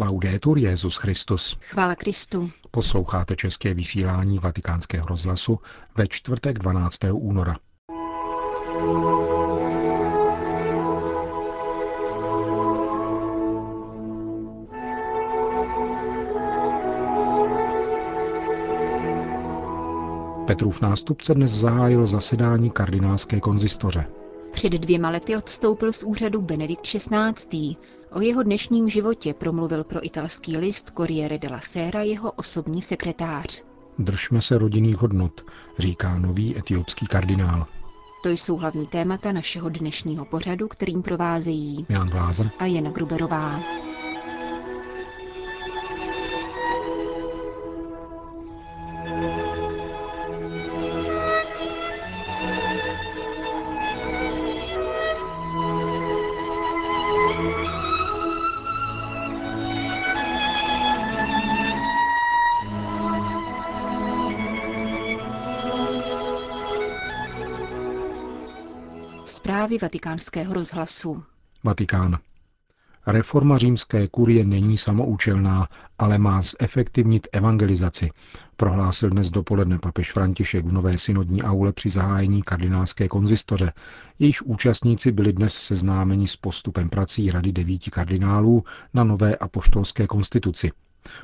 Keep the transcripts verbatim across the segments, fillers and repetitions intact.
Laudetur Jesus Christus. Chvála Kristu. Posloucháte české vysílání Vatikánského rozhlasu ve čtvrtek dvanáctého února. Petrův nástupce dnes zahájil zasedání kardinálské konzistoře. Před dvěma lety odstoupil z úřadu Benedikt šestnáctý. O jeho dnešním životě promluvil pro italský list Corriere della Sera jeho osobní sekretář. Držme se rodinných hodnot, říká nový etiopský kardinál. To jsou hlavní témata našeho dnešního pořadu, kterým provázejí Milan Glázer a Jana Gruberová. Zprávy Vatikánského rozhlasu. Vatikán. Reforma římské kurie není samoučelná, ale má zefektivnit evangelizaci, prohlásil dnes dopoledne papež František v nové synodní aule při zahájení kardinálské konzistoře. Jejíž účastníci byli dnes seznámeni s postupem prací Rady devíti kardinálů na nové apoštolské konstituci.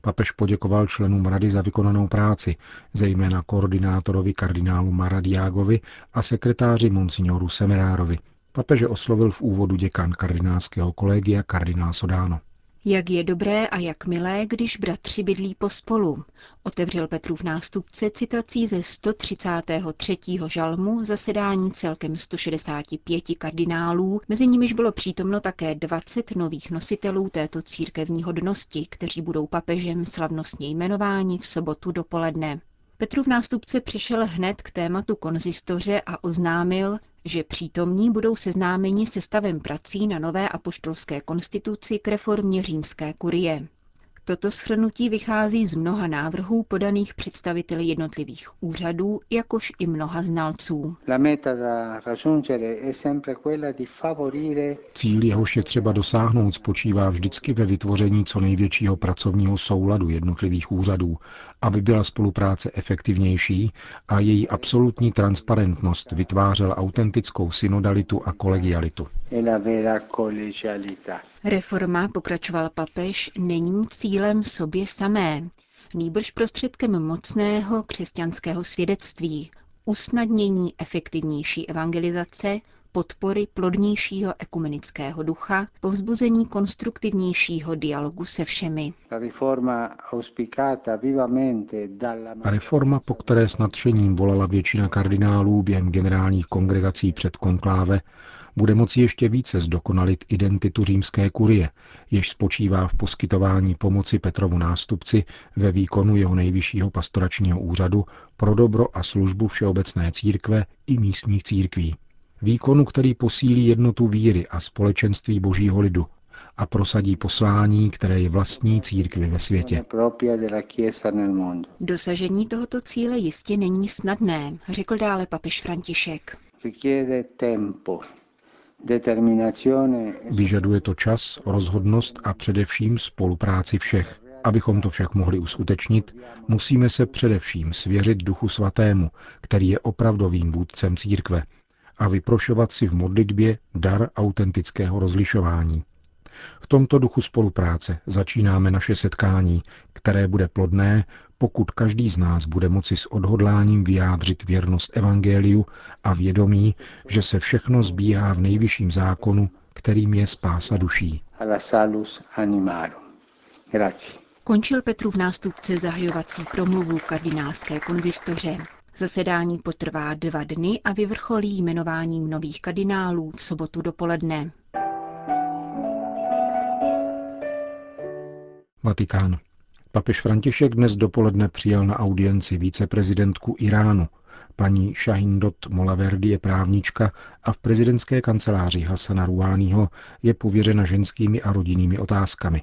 Papež poděkoval členům rady za vykonanou práci, zejména koordinátorovi kardinálu Maradiagovi a sekretáři monsignoru Semerárovi. Papeže oslovil v úvodu děkan kardinálského kolegia kardinál Sodáno. Jak je dobré a jak milé, když bratři bydlí pospolu, otevřel Petrův nástupce citací ze sto třicátého třetího žalmu zasedání celkem sto šedesáti pěti kardinálů, mezi nimiž bylo přítomno také dvacet nových nositelů této církevní hodnosti, kteří budou papežem slavnostně jmenováni v sobotu dopoledne. Petrův nástupce přišel hned k tématu konzistoře a oznámil, že přítomní budou seznámeni se stavem prací na nové apoštolské konstituci k reformě římské kurie. Toto shrnutí vychází z mnoha návrhů podaných představiteli jednotlivých úřadů, jakož i mnoha znalců. Cíl, jehož je třeba dosáhnout, spočívá vždycky ve vytvoření co největšího pracovního souladu jednotlivých úřadů, aby byla spolupráce efektivnější a její absolutní transparentnost vytvářela autentickou synodalitu a kolegialitu. Reforma, pokračoval papež, není cílem sobě samé, nýbrž prostředkem mocného křesťanského svědectví, usnadnění efektivnější evangelizace, podpory plodnějšího ekumenického ducha, povzbuzení konstruktivnějšího dialogu se všemi. Reforma, po které s nadšením volala většina kardinálů během generálních kongregací před konkláve, bude moci ještě více zdokonalit identitu římské kurie, jež spočívá v poskytování pomoci Petrovu nástupci ve výkonu jeho nejvyššího pastoračního úřadu pro dobro a službu všeobecné církve i místních církví. Výkonu, který posílí jednotu víry a společenství božího lidu a prosadí poslání, které je vlastní církvi ve světě. Dosažení tohoto cíle jistě není snadné, řekl dále papež František. Vyžaduje to čas, rozhodnost a především spolupráci všech. Abychom to však mohli uskutečnit, musíme se především svěřit Duchu Svatému, který je opravdovým vůdcem církve, a vyprošovat si v modlitbě dar autentického rozlišování. V tomto duchu spolupráce začínáme naše setkání, které bude plodné, pokud každý z nás bude moci s odhodláním vyjádřit věrnost evangeliu a vědomí, že se všechno zbíhá v nejvyšším zákonu, kterým je spása duší. Končil Petrův nástupce zahajovací promluvu kardinálské konzistoře. Zasedání potrvá dva dny a vyvrcholí jmenováním nových kardinálů v sobotu dopoledne. Vatikán. Papež František dnes dopoledne přijal na audienci viceprezidentku Iránu. Paní Shahindot Molaverdi je právnička a v prezidentské kanceláři Hassana Rouhaniho je pověřena ženskými a rodinnými otázkami.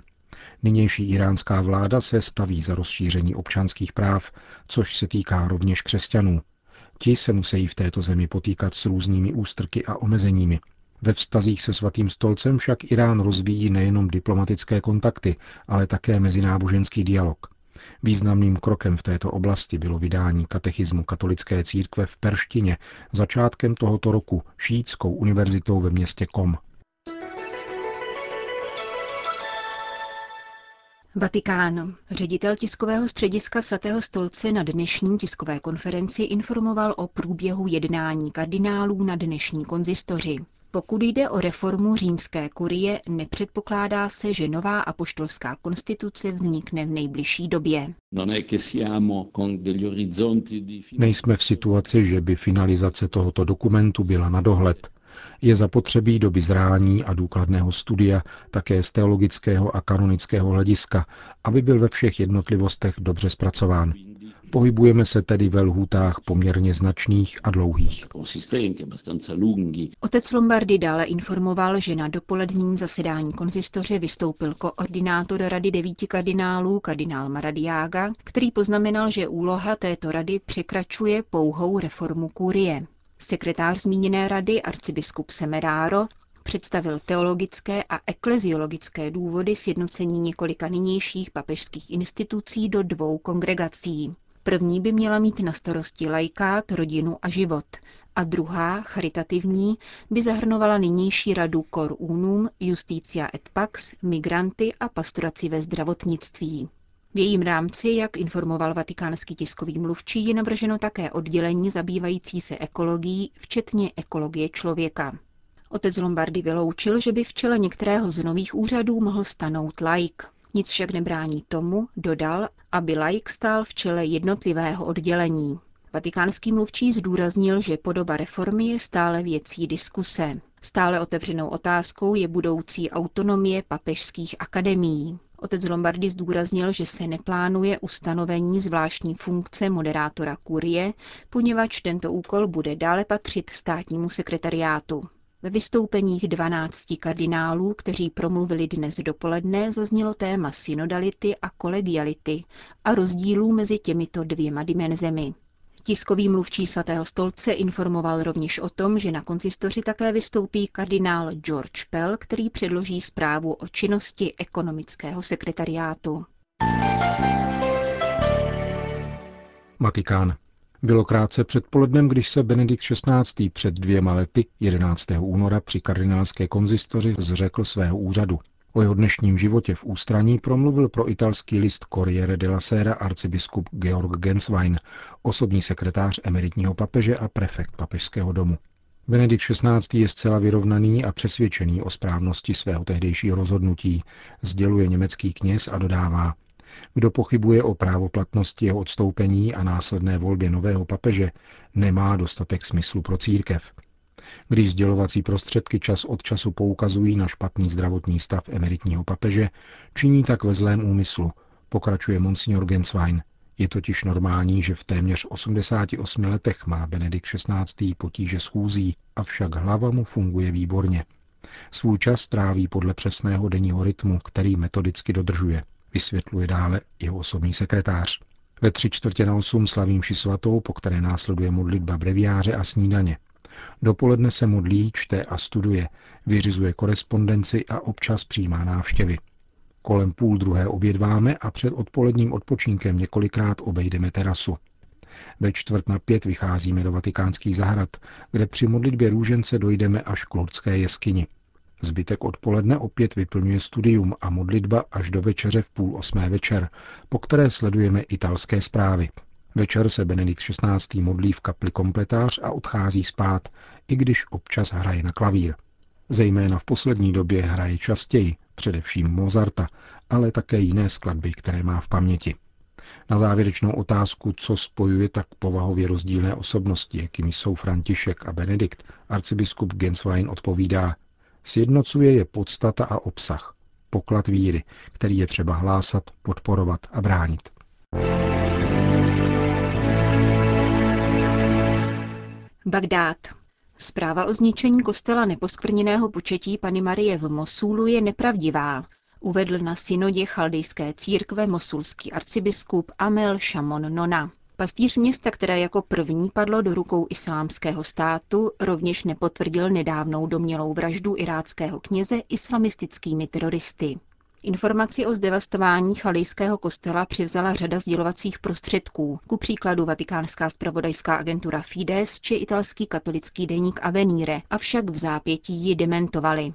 Nynější iránská vláda se staví za rozšíření občanských práv, což se týká rovněž křesťanů. Ti se musí v této zemi potýkat s různými ústrky a omezeními. Ve vztazích se Svatým stolcem však Irán rozvíjí nejenom diplomatické kontakty, ale také mezináboženský dialog. Významným krokem v této oblasti bylo vydání katechismu katolické církve v perštině začátkem tohoto roku šíitskou univerzitou ve městě Kom. Vatikán. Ředitel tiskového střediska Svatého stolce na dnešní tiskové konferenci informoval o průběhu jednání kardinálů na dnešní konzistoři. Pokud jde o reformu římské kurie, nepředpokládá se, že nová apoštolská konstituce vznikne v nejbližší době. Nejsme v situaci, že by finalizace tohoto dokumentu byla na dohled. Je zapotřebí doby zrání a důkladného studia, také z teologického a kanonického hlediska, aby byl ve všech jednotlivostech dobře zpracován. Pohybujeme se tedy ve lhůtách poměrně značných a dlouhých. Otec Lombardi dále informoval, že na dopoledním zasedání konzistoře vystoupil koordinátor rady devíti kardinálů, kardinál Maradiaga, který poznamenal, že úloha této rady překračuje pouhou reformu kurie. Sekretář zmíněné rady, arcibiskup Semeráro, představil teologické a ekleziologické důvody sjednocení několika nynějších papežských institucí do dvou kongregací. První by měla mít na starosti laikát, rodinu a život a druhá, charitativní, by zahrnovala nynější radu Cor Unum, Justitia et Pax, migranty a pastoraci ve zdravotnictví. V jejím rámci, jak informoval vatikánský tiskový mluvčí, je navrženo také oddělení zabývající se ekologií, včetně ekologie člověka. Otec Lombardi vyloučil, že by v čele některého z nových úřadů mohl stanout laik. Nic však nebrání tomu, dodal, aby laik stál v čele jednotlivého oddělení. Vatikánský mluvčí zdůraznil, že podoba reformy je stále věcí diskuse. Stále otevřenou otázkou je budoucí autonomie papežských akademií. Otec Lombardi zdůraznil, že se neplánuje ustanovení zvláštní funkce moderátora kurie, poněvadž tento úkol bude dále patřit státnímu sekretariátu. Ve vystoupeních dvanácti kardinálů, kteří promluvili dnes dopoledne, zaznělo téma synodality a kolegiality a rozdílů mezi těmito dvěma dimenzemi. Tiskový mluvčí Svatého stolce informoval rovněž o tom, že na konzistoři také vystoupí kardinál George Pell, který předloží zprávu o činnosti ekonomického sekretariátu. Vatikán. Bylo krátce předpolednem, když se Benedikt šestnáctý před dvěma lety, jedenáctého února, při kardinálské konzistoři zřekl svého úřadu. O jeho dnešním životě v ústraní promluvil pro italský list Corriere della Sera arcibiskup Georg Gänswein, osobní sekretář emeritního papeže a prefekt papežského domu. Benedikt šestnáctý je zcela vyrovnaný a přesvědčený o správnosti svého tehdejšího rozhodnutí, sděluje německý kněz a dodává: kdo pochybuje o právoplatnosti jeho odstoupení a následné volbě nového papeže, nemá dostatek smyslu pro církev. Když sdělovací prostředky čas od času poukazují na špatný zdravotní stav emeritního papeže, činí tak ve zlém úmyslu, pokračuje monsignor Gänswein. Je totiž normální, že v téměř osmdesáti osmi letech má Benedikt šestnáctý potíže s chůzí, avšak hlava mu funguje výborně. Svůj čas tráví podle přesného denního rytmu, který metodicky dodržuje, vysvětluje dále jeho osobní sekretář. Ve tři čtvrtě na osm slaví mši svatou, po které následuje modlitba breviáře a snídaně. Dopoledne se modlí, čte a studuje, vyřizuje korespondenci a občas přijímá návštěvy. Kolem půl druhé obědváme a před odpoledním odpočinkem několikrát obejdeme terasu. Ve čtvrt na pět vycházíme do vatikánských zahrad, kde při modlitbě růžence dojdeme až k Lurdské jeskyni. Zbytek odpoledne opět vyplňuje studium a modlitba až do večeře v půl osmé večer, po které sledujeme italské zprávy. Večer se Benedikt šestnáctý modlí v kapli kompletář a odchází spát, i když občas hraje na klavír. Zejména v poslední době hraje častěji, především Mozarta, ale také jiné skladby, které má v paměti. Na závěrečnou otázku, co spojuje tak povahově rozdílné osobnosti, jakými jsou František a Benedikt, arcibiskup Gänswein odpovídá: sjednocuje je podstata a obsah, poklad víry, který je třeba hlásat, podporovat a bránit. Bagdád. Zpráva o zničení kostela Neposkvrněného početí Panny Marie v Mosulu je nepravdivá, uvedl na synodě chaldejské církve mosulský arcibiskup Amel Šamon Nona. Pastýř města, které jako první padlo do rukou islámského státu, rovněž nepotvrdil nedávnou domnělou vraždu iráckého kněze islamistickými teroristy. Informaci o zdevastování chalijského kostela převzala řada sdělovacích prostředků, ku příkladu vatikánská zpravodajská agentura Fides či italský katolický deník Avvenire, avšak v zápětí ji dementovali.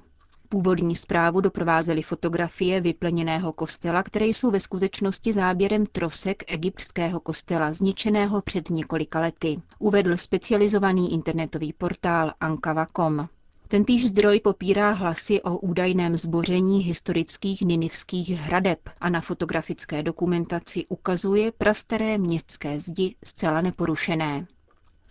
Původní zprávu doprovázely fotografie vypleněného kostela, které jsou ve skutečnosti záběrem trosek egyptského kostela, zničeného před několika lety, uvedl specializovaný internetový portál Ankawa tečka com. Tentýž zdroj popírá hlasy o údajném zboření historických ninivských hradeb a na fotografické dokumentaci ukazuje prastaré městské zdi zcela neporušené.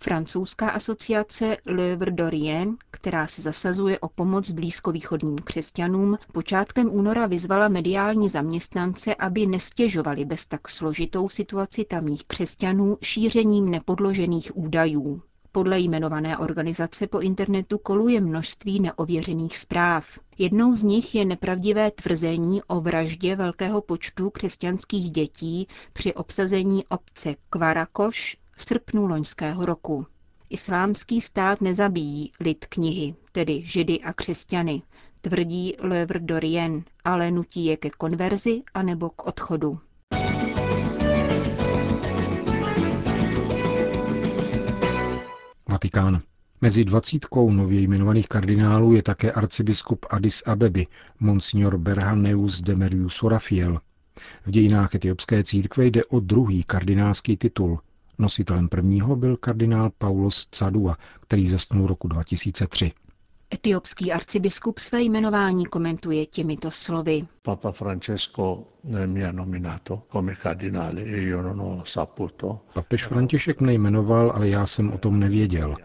Francouzská asociace L'Œuvre d'Orient, která se zasazuje o pomoc blízkovýchodním křesťanům, počátkem února vyzvala mediální zaměstnance, aby nestěžovali bez tak složitou situaci tamních křesťanů šířením nepodložených údajů. Podle jmenované organizace po internetu koluje množství neověřených zpráv. Jednou z nich je nepravdivé tvrzení o vraždě velkého počtu křesťanských dětí při obsazení obce Kvarakoš v srpnu loňského roku. Islámský stát nezabíjí lid knihy, tedy židy a křesťany, tvrdí L'Œuvre d'Orient, ale nutí je ke konverzi anebo k odchodu. Vatikán. Mezi dvacítkou nově jmenovaných kardinálů je také arcibiskup Addis Abeby, monsignor Berhaneus Demerius Raphael. V dějinách etiopské církve jde o druhý kardinálský titul. Nositelem prvního byl kardinál Paulus Sadua, který zesnul roku dva tisíce tři. Etiopský arcibiskup své jmenování komentuje těmito slovy. Papa Francesco mi ha nominato come cardinale e io non ho saputo. Papež František mne jmenoval, ale já jsem o tom nevěděl.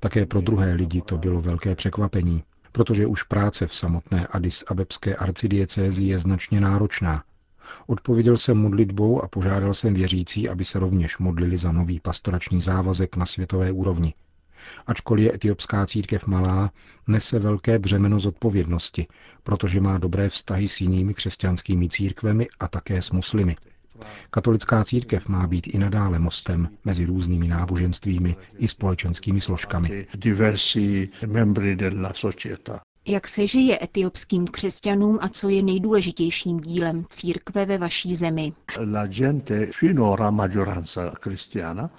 Také pro druhé lidi to bylo velké překvapení, protože už práce v samotné Addis Abebské arcidiecézi je značně náročná. Odpověděl jsem modlitbou a požádal jsem věřící, aby se rovněž modlili za nový pastorační závazek na světové úrovni. Ačkoliv je etiopská církev malá, nese velké břemeno zodpovědnosti, protože má dobré vztahy s jinými křesťanskými církvemi a také s muslimy. Katolická církev má být i nadále mostem mezi různými náboženstvími i společenskými složkami. Jak se žije etiopským křesťanům a co je nejdůležitějším dílem církve ve vaší zemi?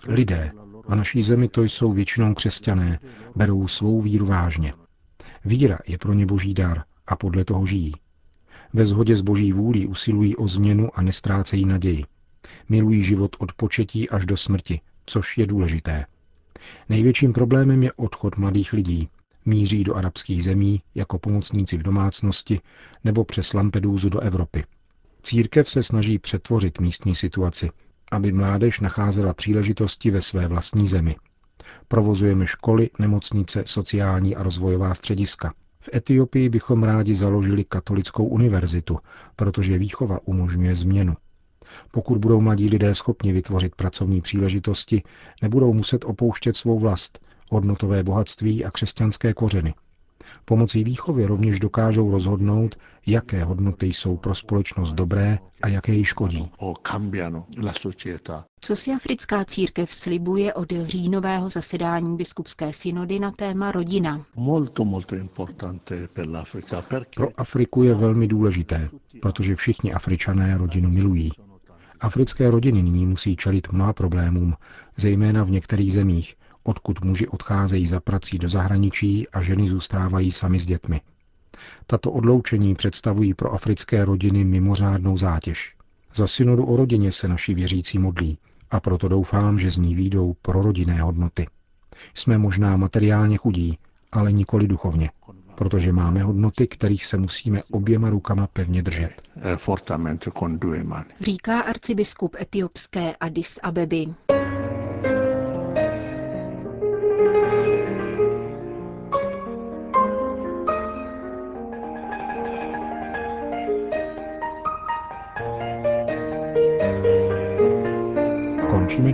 Lidé. A naší zemi to jsou většinou křesťané, berou svou víru vážně. Víra je pro ně boží dar a podle toho žijí. Ve shodě s boží vůlí usilují o změnu a nestrácejí naději. Milují život od početí až do smrti, což je důležité. Největším problémem je odchod mladých lidí. Míří do arabských zemí jako pomocníci v domácnosti nebo přes Lampedusu do Evropy. Církev se snaží přetvořit místní situaci, aby mládež nacházela příležitosti ve své vlastní zemi. Provozujeme školy, nemocnice, sociální a rozvojová střediska. V Etiopii bychom rádi založili katolickou univerzitu, protože výchova umožňuje změnu. Pokud budou mladí lidé schopni vytvořit pracovní příležitosti, nebudou muset opouštět svou vlast, hodnotové bohatství a křesťanské kořeny. Pomocí výchovy rovněž dokážou rozhodnout, jaké hodnoty jsou pro společnost dobré a jaké ji škodí. Co si africká církev slibuje od říjnového zasedání biskupské synody na téma rodina? Pro Afriku je velmi důležité, protože všichni Afričané rodinu milují. Africké rodiny nyní musí čelit mnoha problémům, zejména v některých zemích, odkud muži odcházejí za prací do zahraničí a ženy zůstávají sami s dětmi. Tato odloučení představují pro africké rodiny mimořádnou zátěž. Za synodu o rodině se naši věřící modlí a proto doufám, že z ní výjdou prorodinné hodnoty. Jsme možná materiálně chudí, ale nikoli duchovně, protože máme hodnoty, kterých se musíme oběma rukama pevně držet. Říká arcibiskup etiopské Addis Abeby. Končíme